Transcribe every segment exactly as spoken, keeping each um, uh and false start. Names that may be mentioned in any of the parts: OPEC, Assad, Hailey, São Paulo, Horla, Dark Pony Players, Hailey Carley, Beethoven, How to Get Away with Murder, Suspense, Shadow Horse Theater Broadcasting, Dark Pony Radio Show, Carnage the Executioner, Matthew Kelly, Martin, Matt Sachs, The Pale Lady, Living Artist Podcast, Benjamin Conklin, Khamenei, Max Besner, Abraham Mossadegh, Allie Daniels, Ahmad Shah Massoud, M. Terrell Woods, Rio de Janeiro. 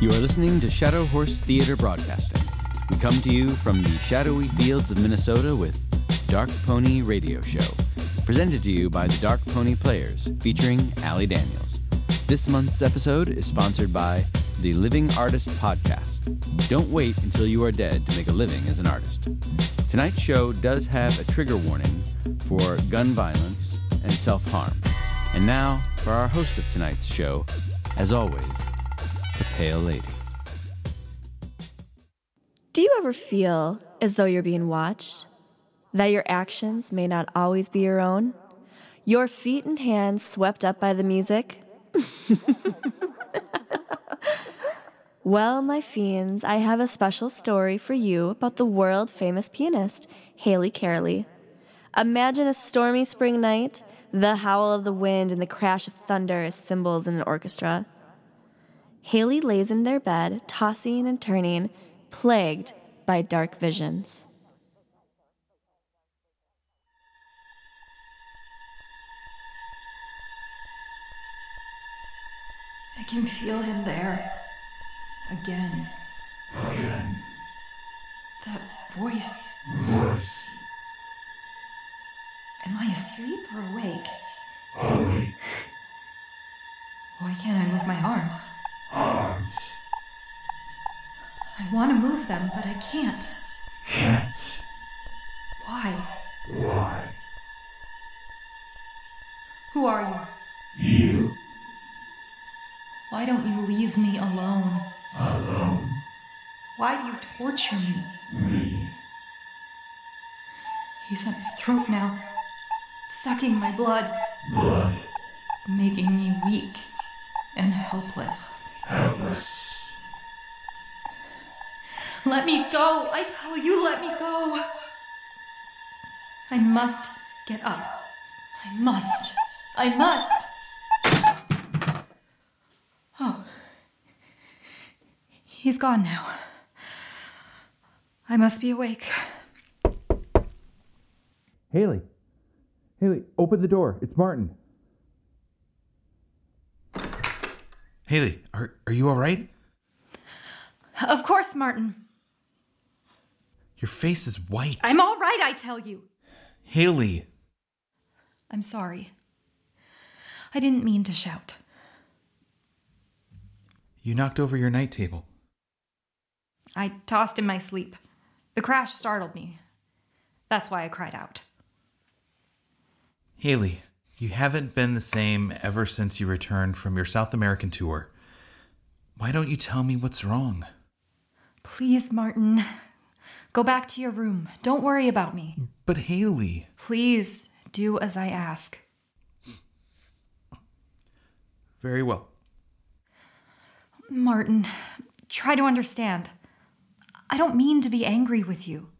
You are listening to Shadow Horse Theater Broadcasting. We come to you from the shadowy fields of Minnesota with Dark Pony Radio Show, presented to you by the Dark Pony Players, featuring Allie Daniels. This month's episode is sponsored by the Living Artist Podcast. Don't wait until you are dead to make a living as an artist. Tonight's show does have a trigger warning for gun violence and self-harm. And now, for our host of tonight's show, as always, the Pale Lady. Do you ever feel as though you're being watched? That your actions may not always be your own? Your feet and hands swept up by the music? Well, my fiends, I have a special story for you about the world-famous pianist, Hailey Carley. Imagine a stormy spring night, the howl of the wind and the crash of thunder as cymbals in an orchestra. Hailey lays in their bed, tossing and turning, plagued by dark visions. I can feel him there. Again. Again. That voice. Voice. Am I asleep or awake? Awake. Why can't I move my arms? Arms. I want to move them, but I can't. Can't. Why? Why? Who are you? You. Why don't you leave me alone? Alone. Why do you torture me? Me. He's at my throat now, sucking my blood. Blood. Making me weak and helpless. Helpless. Let me go! I tell you, let me go! I must get up. I must. I must. Oh. He's gone now. I must be awake. Hailey! Hailey, open the door. It's Martin. Hailey, are are you all right? Of course, Martin. Your face is white. I'm all right, I tell you. Hailey. I'm sorry. I didn't mean to shout. You knocked over your night table. I tossed in my sleep. The crash startled me. That's why I cried out. Hailey, you haven't been the same ever since you returned from your South American tour. Why don't you tell me what's wrong? Please, Martin. Go back to your room. Don't worry about me. But Hailey... Please do as I ask. Very well. Martin, try to understand. I don't mean to be angry with you.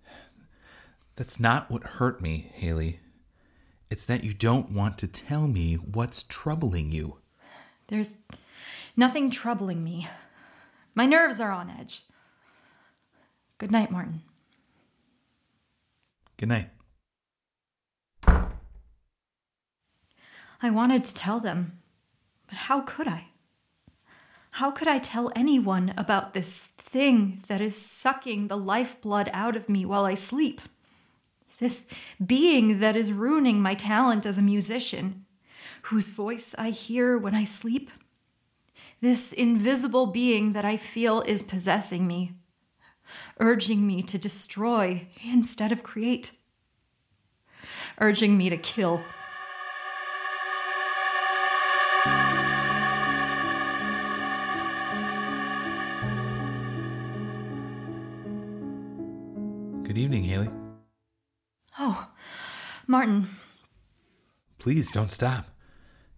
That's not what hurt me, Hailey. It's that you don't want to tell me what's troubling you. There's nothing troubling me. My nerves are on edge. Good night, Martin. Good night. I wanted to tell them, but how could I? How could I tell anyone about this thing that is sucking the lifeblood out of me while I sleep? This being that is ruining my talent as a musician, whose voice I hear when I sleep? This invisible being that I feel is possessing me, urging me to destroy instead of create, urging me to kill. Good evening, Hailey. Oh, Martin. Please don't stop.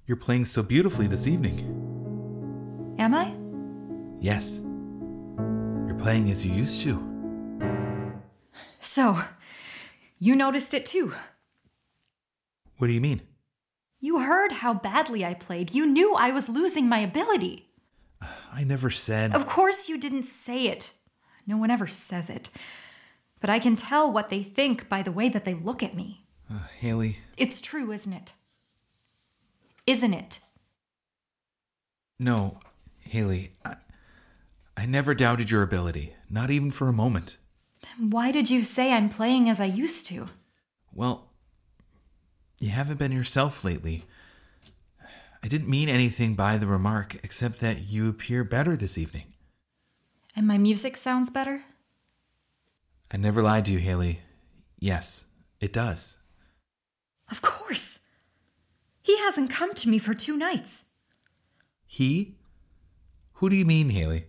You're playing so beautifully this evening. Am I? Yes. You're playing as you used to. So, you noticed it too. What do you mean? You heard how badly I played. You knew I was losing my ability. I never said... Of course you didn't say it. No one ever says it. But I can tell what they think by the way that they look at me. Uh, Hailey. It's true, isn't it? Isn't it? No, Hailey. I, I I never doubted your ability, not even for a moment. Then why did you say I'm playing as I used to? Well, you haven't been yourself lately. I didn't mean anything by the remark, except that you appear better this evening. And my music sounds better? I never lied to you, Hailey. Yes, it does. Of course. He hasn't come to me for two nights. He? Who do you mean, Hailey?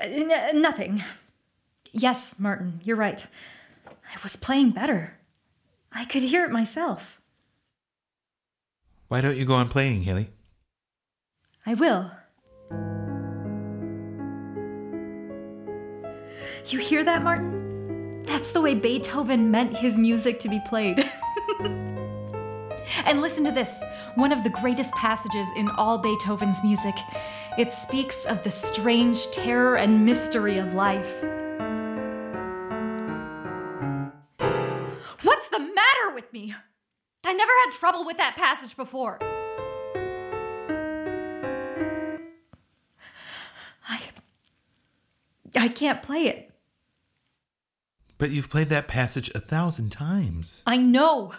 Uh, n- nothing. Yes, Martin, you're right. I was playing better. I could hear it myself. Why don't you go on playing, Hailey? I will. You hear that, Martin? That's the way Beethoven meant his music to be played. And listen to this, one of the greatest passages in all Beethoven's music. It speaks of the strange terror and mystery of life. What's the matter with me? I never had trouble with that passage before. I... I can't play it. But you've played that passage a thousand times. I know.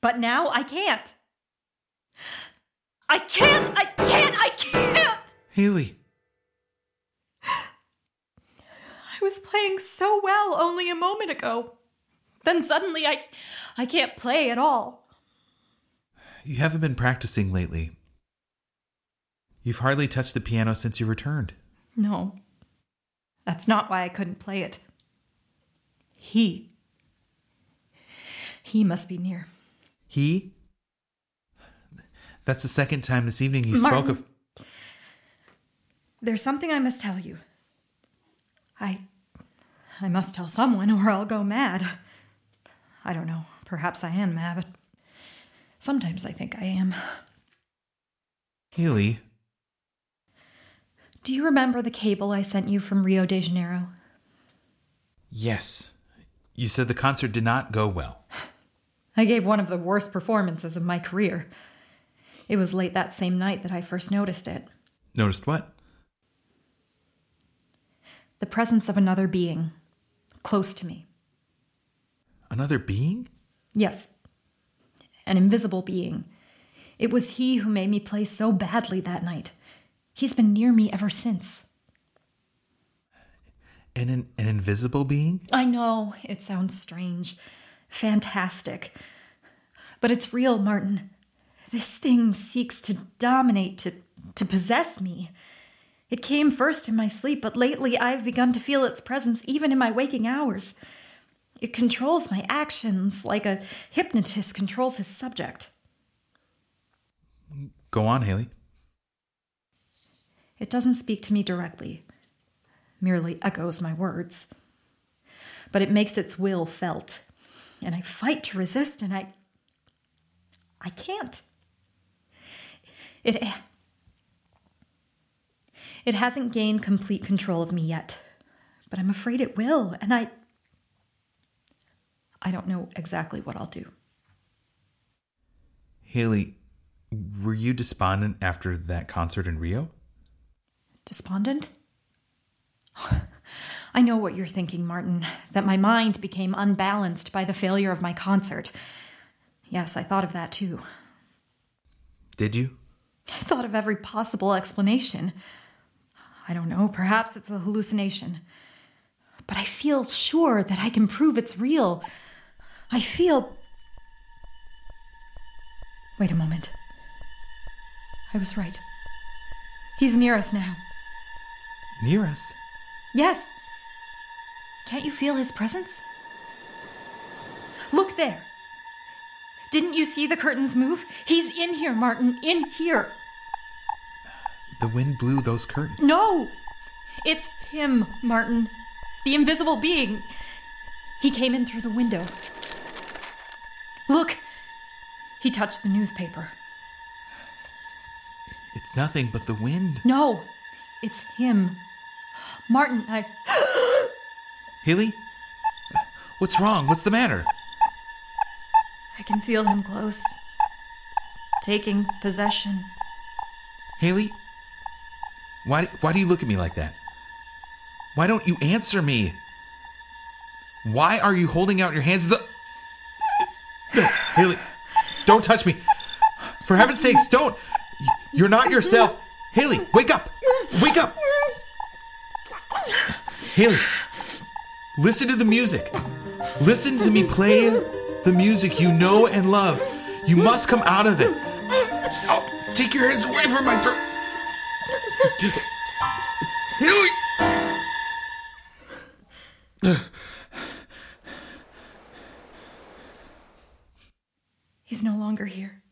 But now I can't. I can't! I can't! I can't! Hailey. I was playing so well only a moment ago. Then suddenly I... I can't play at all. You haven't been practicing lately. You've hardly touched the piano since you returned. No. That's not why I couldn't play it. He. He must be near. He? That's the second time this evening you Martin, spoke of... There's something I must tell you. I... I must tell someone or I'll go mad. I don't know. Perhaps I am mad, but sometimes I think I am. Hailey. Do you remember the cable I sent you from Rio de Janeiro? Yes. You said the concert did not go well. I gave one of the worst performances of my career. It was late that same night that I first noticed it. Noticed what? The presence of another being, close to me. Another being? Yes. An invisible being. It was he who made me play so badly that night. He's been near me ever since. An, an, an invisible being? I know. It sounds strange. Fantastic. But it's real, Martin. This thing seeks to dominate, to, to possess me. It came first in my sleep, but lately I've begun to feel its presence even in my waking hours. It controls my actions like a hypnotist controls his subject. Go on, Hailey. It doesn't speak to me directly, merely echoes my words. But it makes its will felt, and I fight to resist, and I... I can't. It... It hasn't gained complete control of me yet, but I'm afraid it will, and I... I don't know exactly what I'll do. Hailey, were you despondent after that concert in Rio? Despondent? I know what you're thinking, Martin, that my mind became unbalanced by the failure of my concert. Yes, I thought of that too. Did you? I thought of every possible explanation. I don't know, perhaps it's a hallucination. But I feel sure that I can prove it's real. I feel... Wait a moment. I was right. He's near us now. Near us? Yes. Can't you feel his presence? Look there. Didn't you see the curtains move? He's in here, Martin, in here. The wind blew those curtains. No! It's him, Martin. The invisible being. He came in through the window. Look. He touched the newspaper. It's nothing but the wind. No. It's him. Martin, I... Hailey? What's wrong? What's the matter? I can feel him close. Taking possession. Hailey? Why, why do you look at me like that? Why don't you answer me? Why are you holding out your hands? Hailey, don't touch me. For heaven's sakes, don't. You're not yourself. Hailey, wake up. Wake up. Hailey, listen to the music. Listen to me play the music you know and love. You must come out of it. Oh, take your hands away from my throat. Hailey! He's no longer here.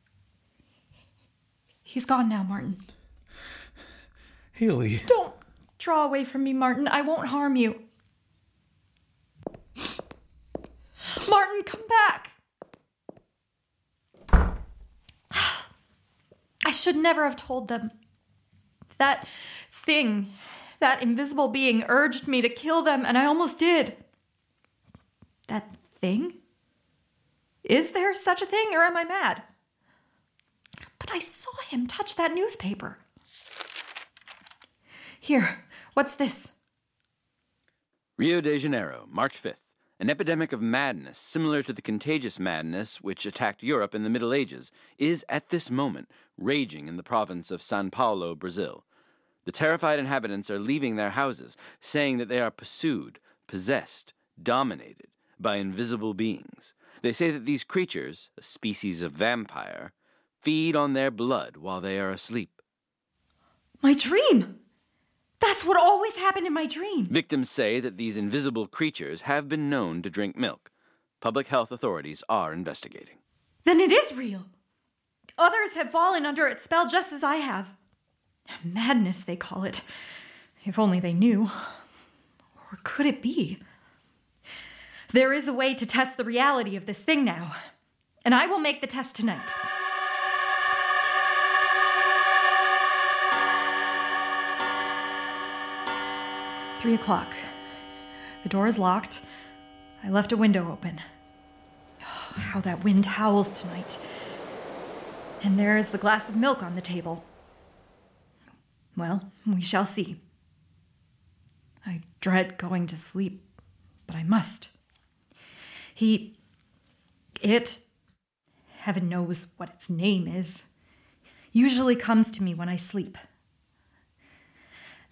He's gone now, Martin. Hailey. Don't draw away from me, Martin. I won't harm you. Martin, come back. I should never have told them. That thing, that invisible being urged me to kill them, and I almost did. That thing? Is there such a thing, or am I mad? But I saw him touch that newspaper. Here, what's this? Rio de Janeiro, March fifth. An epidemic of madness, similar to the contagious madness which attacked Europe in the Middle Ages, is at this moment raging in the province of São Paulo, Brazil. The terrified inhabitants are leaving their houses, saying that they are pursued, possessed, dominated by invisible beings. They say that these creatures, a species of vampire, feed on their blood while they are asleep. My dream! That's what always happened in my dream. Victims say that these invisible creatures have been known to drink milk. Public health authorities are investigating. Then it is real. Others have fallen under its spell just as I have. Madness, they call it. If only they knew. Or could it be? There is a way to test the reality of this thing now. And I will make the test tonight. Three o'clock. The door is locked. I left a window open. Oh, how that wind howls tonight. And there is the glass of milk on the table. Well, we shall see. I dread going to sleep, but I must. He, it, heaven knows what its name is, usually comes to me when I sleep.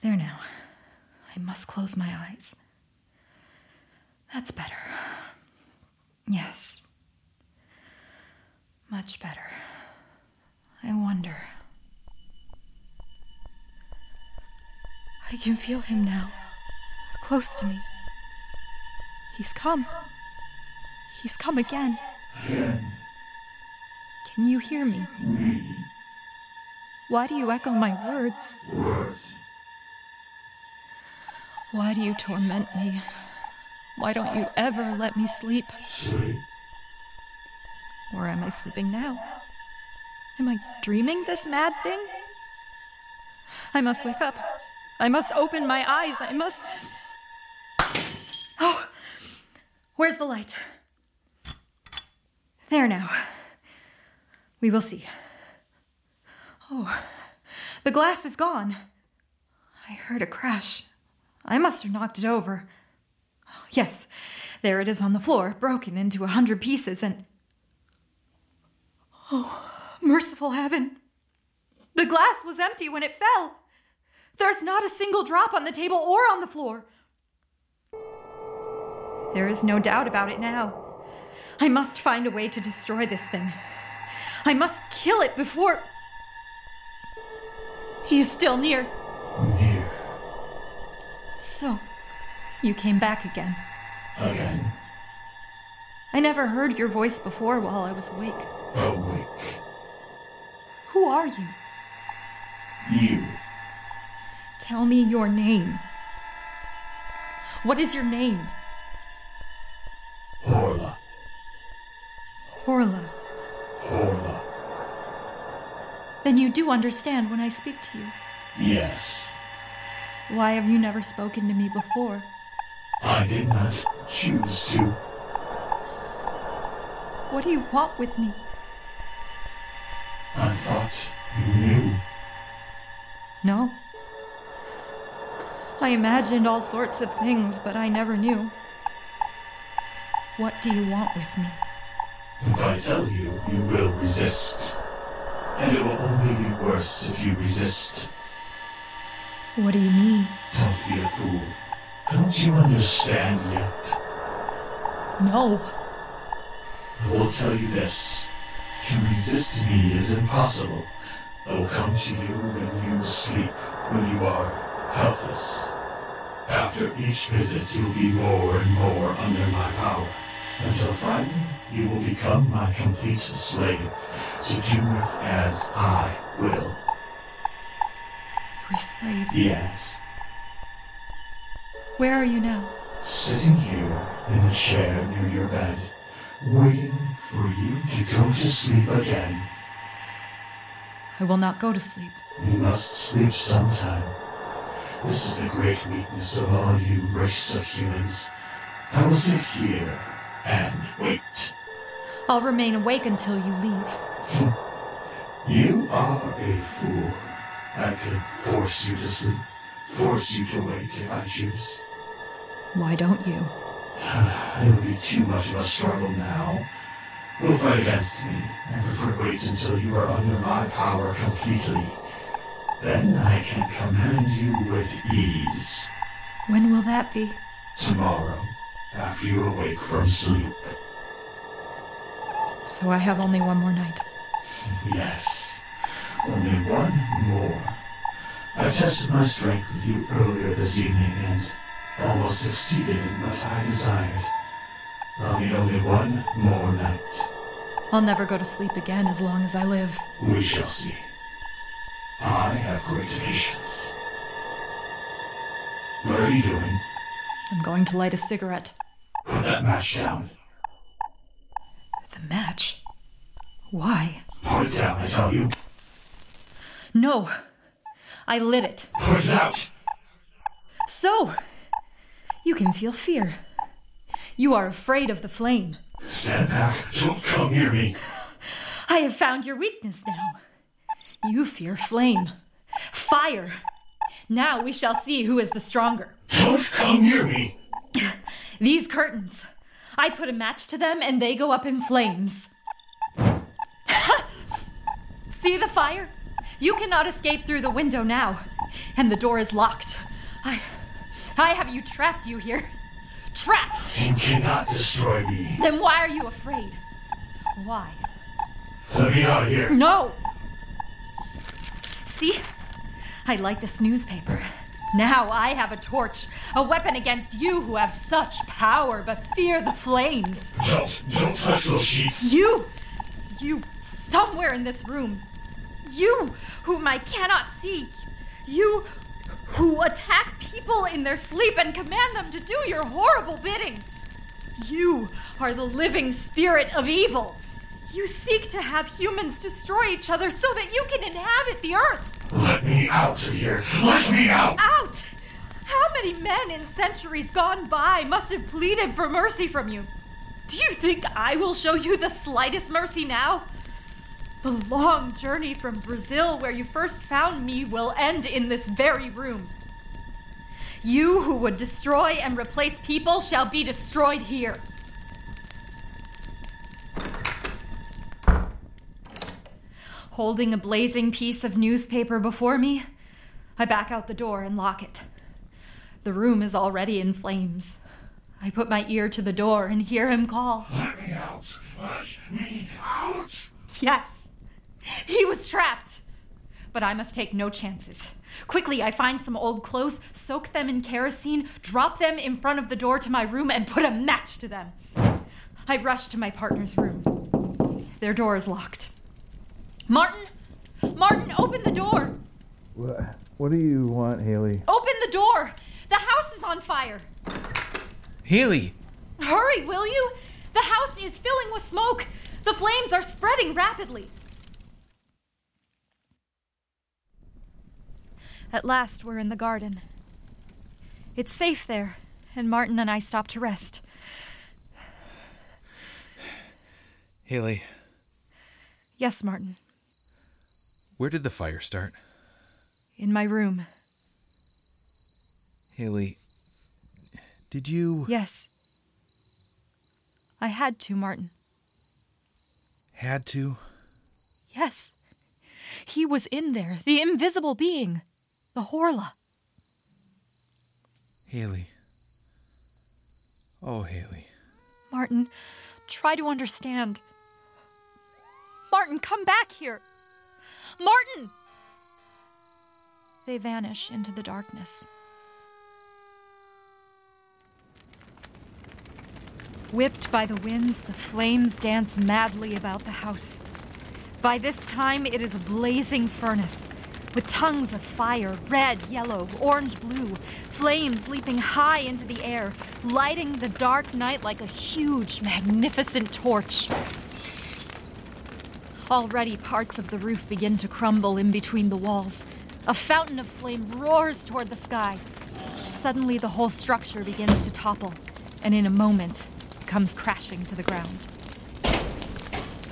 There now. I must close my eyes. That's better. Yes. Much better. I wonder. I can feel him now. Close to me. He's come. He's come again. Can you hear me? Why do you echo my words? Why do you torment me? Why don't you ever let me sleep? Or am I sleeping now? Am I dreaming this mad thing? I must wake up. I must open my eyes. I must... Oh! Where's the light? There now. We will see. Oh, the glass is gone. I heard a crash. I must have knocked it over. Oh, yes, there it is on the floor, broken into a hundred pieces, and... Oh, merciful heaven! The glass was empty when it fell! There's not a single drop on the table or on the floor! There is no doubt about it now. I must find a way to destroy this thing. I must kill it before... He is still near. So, you came back again. Again. I never heard your voice before while I was awake. Awake. Who are you? You. Tell me your name. What is your name? Horla. Horla. Horla. Then you do understand when I speak to you? Yes. Why have you never spoken to me before? I did not choose to. What do you want with me? I thought you knew. No. I imagined all sorts of things, but I never knew. What do you want with me? If I tell you, you will resist. And it will only be worse if you resist. What do you mean? Don't be a fool. Don't you understand yet? No. I will tell you this. To resist me is impossible. I will come to you when you sleep, when you are helpless. After each visit, you will be more and more under my power. Until finally, you will become my complete slave, to do with as I will. Your slave? Yes. Where are you now? Sitting here in the chair near your bed, waiting for you to go to sleep again. I will not go to sleep. You must sleep sometime. This is the great weakness of all you race of humans. I will sit here and wait. I'll remain awake until you leave. You are a fool. I can force you to sleep, force you to wake if I choose. Why don't you? It would be too much of a struggle now. You'll fight against me. I prefer to wait until you are under my power completely. Then I can command you with ease. When will that be? Tomorrow, after you awake from sleep. So I have only one more night. Yes, only one more. I tested my strength with you earlier this evening and almost succeeded in what I desired. I'll need only one more night. I'll never go to sleep again as long as I live. We shall see. I have great patience. What are you doing? I'm going to light a cigarette. Put that match down. The match? Why? Put it down, I tell you. No. I lit it. Put it out! So, you can feel fear. You are afraid of the flame. Stand back. Don't come near me. I have found your weakness now. You fear flame. Fire. Now we shall see who is the stronger. Don't come near me. These curtains. I put a match to them and they go up in flames. See the fire? You cannot escape through the window now. And the door is locked. I... I have you trapped, you here. Trapped! You cannot destroy me. Then why are you afraid? Why? Let me out of here. No! See? I like this newspaper. Now I have a torch, a weapon against you who have such power but fear the flames. Don't, don't touch those sheets. You, you, somewhere in this room, you whom I cannot see, you who attack people in their sleep and command them to do your horrible bidding. You are the living spirit of evil. You seek to have humans destroy each other so that you can inhabit the earth. Let me out of here. Let me out. Out! How many men in centuries gone by must have pleaded for mercy from you? Do you think I will show you the slightest mercy now? The long journey from Brazil where you first found me will end in this very room. You who would destroy and replace people shall be destroyed here. Holding a blazing piece of newspaper before me, I back out the door and lock it. The room is already in flames. I put my ear to the door and hear him call. Let me out! Let me out! Yes, he was trapped. But I must take no chances. Quickly, I find some old clothes, soak them in kerosene, drop them in front of the door to my room, and put a match to them. I rush to my partner's room. Their door is locked. Martin! Martin, open the door! What, what do you want, Hailey? Open the door! The house is on fire! Hailey! Hurry, will you? The house is filling with smoke. The flames are spreading rapidly. At last, we're in the garden. It's safe there, and Martin and I stop to rest. Hailey. Yes, Martin. Where did the fire start? In my room. Hailey, did you... Yes. I had to, Martin. Had to? Yes. He was in there, the invisible being, the Horla. Hailey. Oh, Hailey. Martin, try to understand. Martin, come back here. Martin! They vanish into the darkness. Whipped by the winds, the flames dance madly about the house. By this time, it is a blazing furnace, with tongues of fire, red, yellow, orange, blue, flames leaping high into the air, lighting the dark night like a huge, magnificent torch. Already, parts of the roof begin to crumble in between the walls. A fountain of flame roars toward the sky. Suddenly, the whole structure begins to topple, and in a moment, comes crashing to the ground.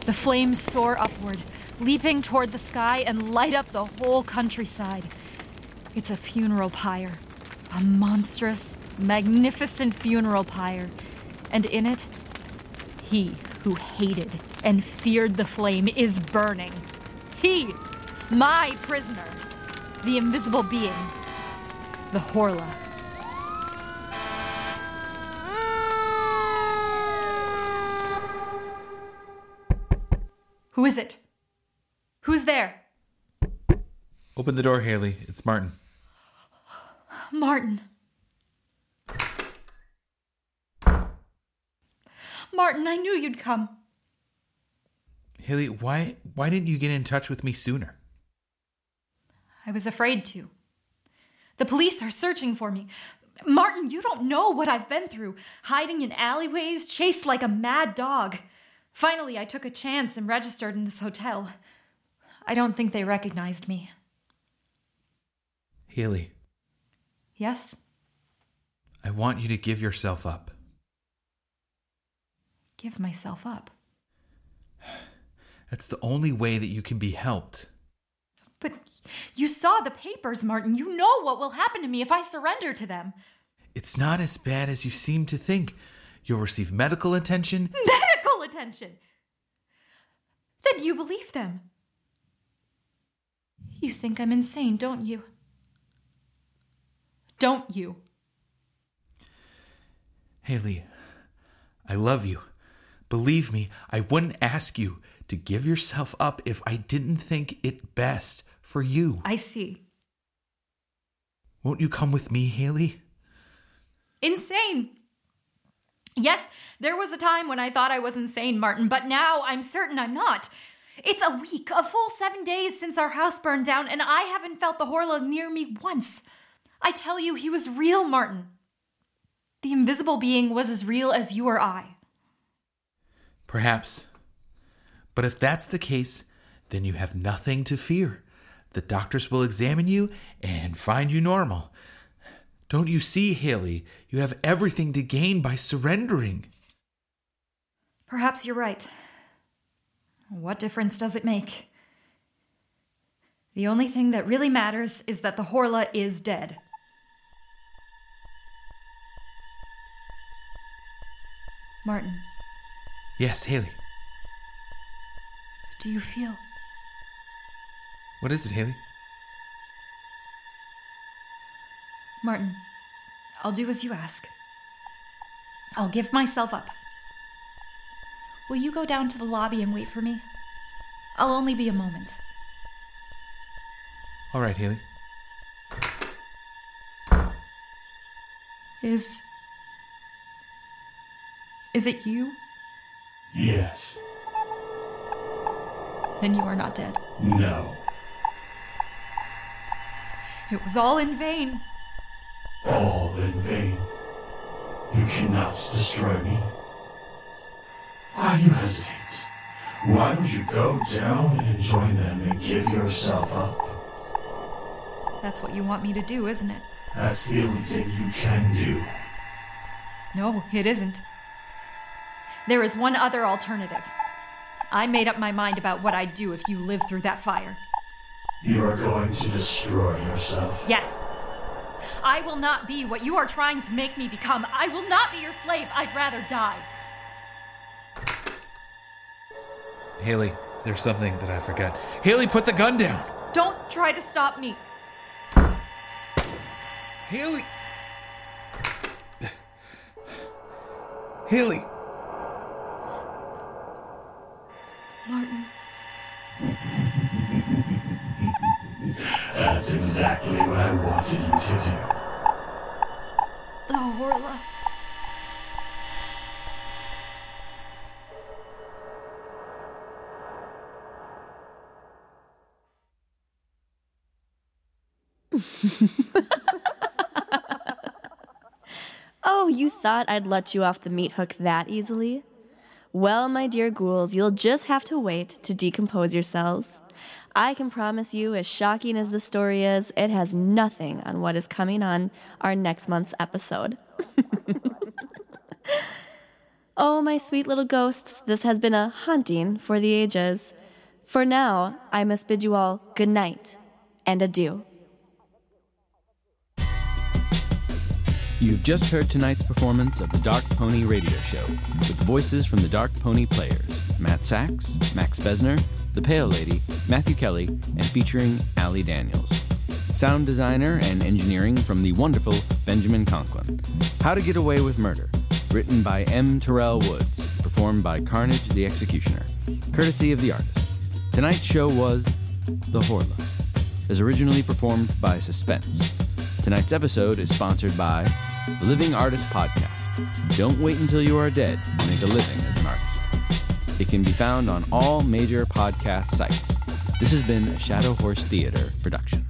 The flames soar upward, leaping toward the sky and light up the whole countryside. It's a funeral pyre, a monstrous, magnificent funeral pyre, and in it, he who hated and feared the flame is burning. He, my prisoner, the invisible being, the Horla. Who is it? Who's there? Open the door, Hailey. It's Martin. Martin. Martin, I knew you'd come. Hailey, why why didn't you get in touch with me sooner? I was afraid to. The police are searching for me. Martin, you don't know what I've been through. Hiding in alleyways, chased like a mad dog. Finally, I took a chance and registered in this hotel. I don't think they recognized me. Hailey. Yes? I want you to give yourself up. Give myself up? That's the only way that you can be helped. But you saw the papers, Martin. You know what will happen to me if I surrender to them. It's not as bad as you seem to think. You'll receive medical attention. Medical attention? Then you believe them. You think I'm insane, don't you? Don't you? Hailey, I love you. Believe me, I wouldn't ask you to give yourself up if I didn't think it best for you. I see. Won't you come with me, Hailey? Insane. Yes, there was a time when I thought I was insane, Martin, but now I'm certain I'm not. It's a week, a full seven days since our house burned down, and I haven't felt the Horla near me once. I tell you, he was real, Martin. The invisible being was as real as you or I. Perhaps. But if that's the case, then you have nothing to fear. The doctors will examine you and find you normal. Don't you see, Hailey? You have everything to gain by surrendering. Perhaps you're right. What difference does it make? The only thing that really matters is that the Horla is dead. Martin. Yes, Hailey. Do you feel? What is it, Hailey? Martin, I'll do as you ask. I'll give myself up. Will you go down to the lobby and wait for me? I'll only be a moment. All right, Hailey. Is... Is it you? Yes. Then you are not dead. No. It was all in vain. All in vain. You cannot destroy me. Why do you hesitate? Why don't you go down and join them and give yourself up? That's what you want me to do, isn't it? That's the only thing you can do. No, it isn't. There is one other alternative. I made up my mind about what I'd do if you lived through that fire. You are going to destroy yourself. Yes. I will not be what you are trying to make me become. I will not be your slave. I'd rather die. Hailey, there's something that I forgot. Hailey, put the gun down. Don't try to stop me. Hailey. Hailey. Martin. That's exactly what I wanted you to do. The Horla. Oh, you thought I'd let you off the meat hook that easily? Well, my dear ghouls, you'll just have to wait to decompose yourselves. I can promise you, as shocking as the story is, it has nothing on what is coming on our next month's episode. Oh, my sweet little ghosts, this has been a haunting for the ages. For now, I must bid you all good night and adieu. You've just heard tonight's performance of the Dark Pony Radio Show, with voices from the Dark Pony Players, Matt Sachs, Max Besner, The Pale Lady, Matthew Kelly, and featuring Allie Daniels. Sound designer and engineering from the wonderful Benjamin Conklin. How to Get Away with Murder, written by M. Terrell Woods, performed by Carnage the Executioner, courtesy of the artist. Tonight's show was The Horla, as originally performed by Suspense. Tonight's episode is sponsored by The Living Artist Podcast. Don't wait until you are dead to make a living as an artist. It can be found on all major podcast sites. This has been a Shadow Horse Theater production.